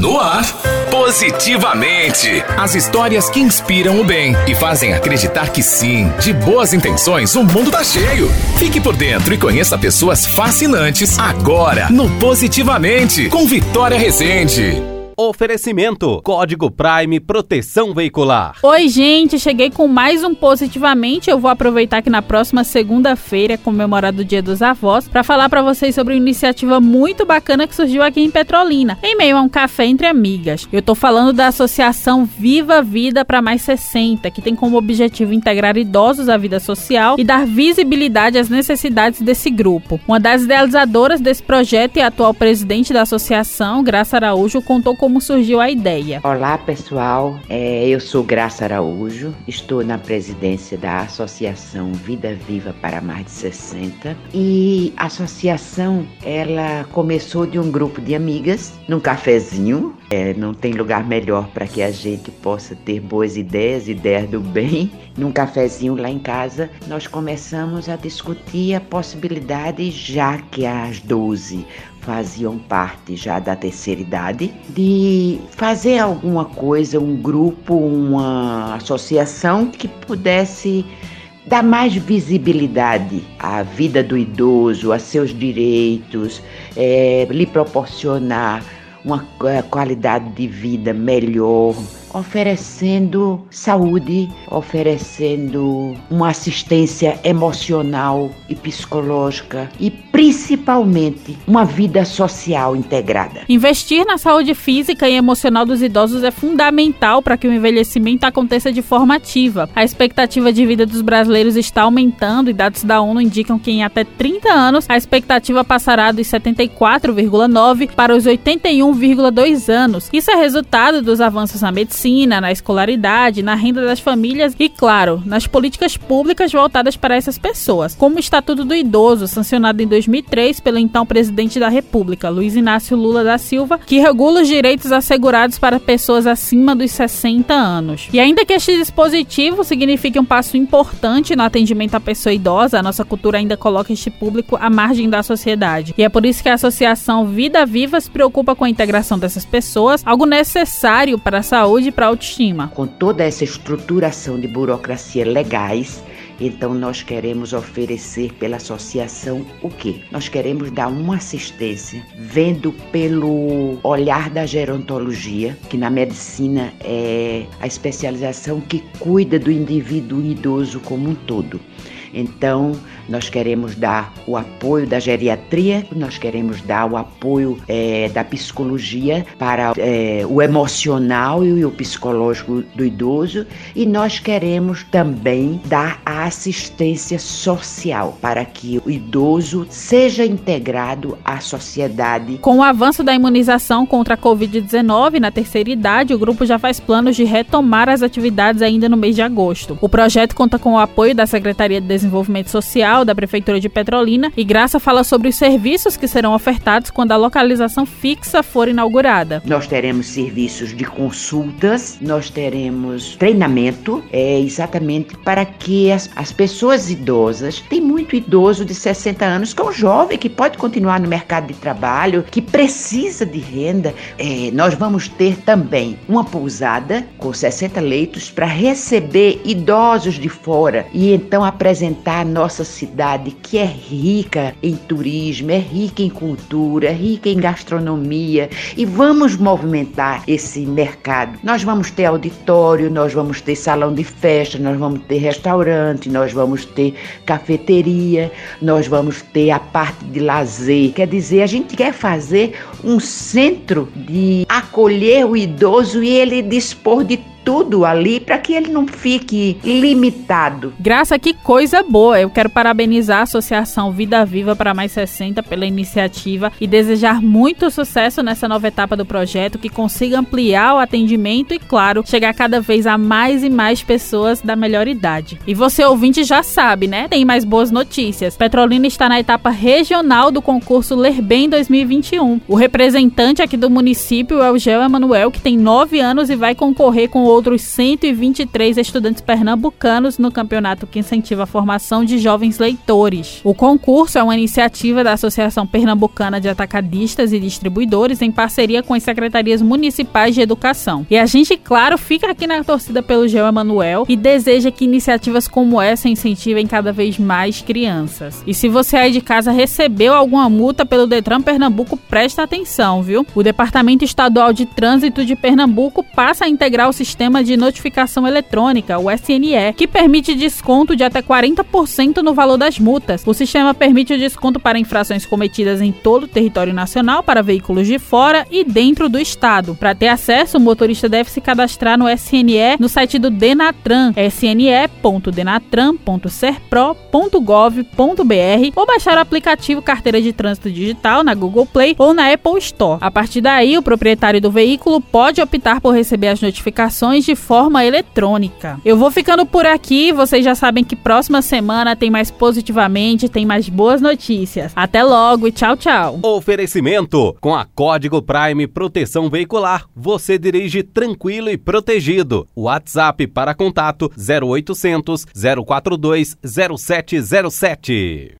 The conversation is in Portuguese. No ar, Positivamente. As histórias que inspiram o bem e fazem acreditar que sim, de boas intenções, o mundo tá cheio. Fique por dentro e conheça pessoas fascinantes agora no Positivamente, com Vitória Rezende. Oferecimento, Código Prime Proteção Veicular. Oi, gente, cheguei com mais um Positivamente. Eu vou aproveitar que na próxima segunda-feira é comemorado o Dia dos Avós para falar para vocês sobre uma iniciativa muito bacana que surgiu aqui em Petrolina, em meio a um café entre amigas. Eu tô falando da Associação Viva Vida para Mais 60, que tem como objetivo integrar idosos à vida social e dar visibilidade às necessidades desse grupo. Uma das idealizadoras desse projeto e a atual presidente da associação, Graça Araújo, contou como surgiu a ideia. Olá, pessoal, eu sou Graça Araújo, estou na presidência da Associação Vida Viva para Mais de 60, e a associação, ela começou de um grupo de amigas, num cafezinho. Não tem lugar melhor para que a gente possa ter boas ideias, ideias do bem. Num cafezinho lá em casa, nós começamos a discutir a possibilidade, já que as 12 faziam parte já da terceira idade, de fazer alguma coisa, um grupo, uma associação que pudesse dar mais visibilidade à vida do idoso, a seus direitos, lhe proporcionar uma qualidade de vida melhor, oferecendo saúde, oferecendo uma assistência emocional e psicológica e, principalmente, uma vida social integrada. Investir na saúde física e emocional dos idosos é fundamental para que o envelhecimento aconteça de forma ativa. A expectativa de vida dos brasileiros está aumentando e dados da ONU indicam que em até 30 anos a expectativa passará dos 74,9 para os 81,2 anos. Isso é resultado dos avanços na medicina, na escolaridade, na renda das famílias e, claro, nas políticas públicas voltadas para essas pessoas, como o Estatuto do Idoso, sancionado em 2003 pelo então presidente da República, Luiz Inácio Lula da Silva, que regula os direitos assegurados para pessoas acima dos 60 anos. E ainda que este dispositivo signifique um passo importante no atendimento à pessoa idosa, a nossa cultura ainda coloca este público à margem da sociedade. E é por isso que a Associação Vida Viva se preocupa com a integração dessas pessoas, algo necessário para a saúde e para a autoestima. Com toda essa estruturação de burocracia legais, então nós queremos oferecer pela associação o quê? Nós queremos dar uma assistência, vendo pelo olhar da gerontologia, que na medicina é a especialização que cuida do indivíduo idoso como um todo. Então, nós queremos dar o apoio da geriatria, nós queremos dar o apoio da psicologia para o emocional e o psicológico do idoso, e nós queremos também dar a assistência social para que o idoso seja integrado à sociedade. Com o avanço da imunização contra a Covid-19 na terceira idade, o grupo já faz planos de retomar as atividades ainda no mês de agosto. O projeto conta com o apoio da Secretaria de Desenvolvimento Social da Prefeitura de Petrolina, e Graça fala sobre os serviços que serão ofertados quando a localização fixa for inaugurada. Nós teremos serviços de consultas, nós teremos treinamento, exatamente para que as pessoas idosas, tem muito idoso de 60 anos que é um jovem que pode continuar no mercado de trabalho, que precisa de renda. Nós vamos ter também uma pousada com 60 leitos para receber idosos de fora e então apresentar a nossa cidade, que é rica em turismo, é rica em cultura, é rica em gastronomia, e vamos movimentar esse mercado. Nós vamos ter auditório, nós vamos ter salão de festa, nós vamos ter restaurante, nós vamos ter cafeteria, nós vamos ter a parte de lazer. Quer dizer, a gente quer fazer um centro de acolher o idoso e ele dispor de tudo ali para que ele não fique limitado. Graça, que coisa boa! Eu quero parabenizar a Associação Vida Viva para Mais 60 pela iniciativa e desejar muito sucesso nessa nova etapa do projeto, que consiga ampliar o atendimento e, claro, chegar cada vez a mais e mais pessoas da melhor idade. E você, ouvinte, já sabe, né? Tem mais boas notícias. Petrolina está na etapa regional do concurso Ler Bem 2021. O representante aqui do município é o Jean Emanuel, que tem 9 anos e vai concorrer com o outros 123 estudantes pernambucanos no campeonato que incentiva a formação de jovens leitores. O concurso é uma iniciativa da Associação Pernambucana de Atacadistas e Distribuidores em parceria com as secretarias municipais de educação. E a gente, claro, fica aqui na torcida pelo Jean Emanuel e deseja que iniciativas como essa incentivem cada vez mais crianças. E se você aí de casa recebeu alguma multa pelo Detran Pernambuco, presta atenção, viu? O Departamento Estadual de Trânsito de Pernambuco passa a integrar o sistema de notificação eletrônica, o SNE, que permite desconto de até 40% no valor das multas. O sistema permite o desconto para infrações cometidas em todo o território nacional para veículos de fora e dentro do estado. Para ter acesso, o motorista deve se cadastrar no SNE no site do Denatran, sne.denatran.serpro.gov.br, ou baixar o aplicativo Carteira de Trânsito Digital na Google Play ou na Apple Store. A partir daí, o proprietário do veículo pode optar por receber as notificações de forma eletrônica. Eu vou ficando por aqui, vocês já sabem que próxima semana tem mais Positivamente, tem mais boas notícias. Até logo e tchau, tchau. Oferecimento: com a Código Prime Proteção Veicular, você dirige tranquilo e protegido. WhatsApp para contato 0800 042 0707.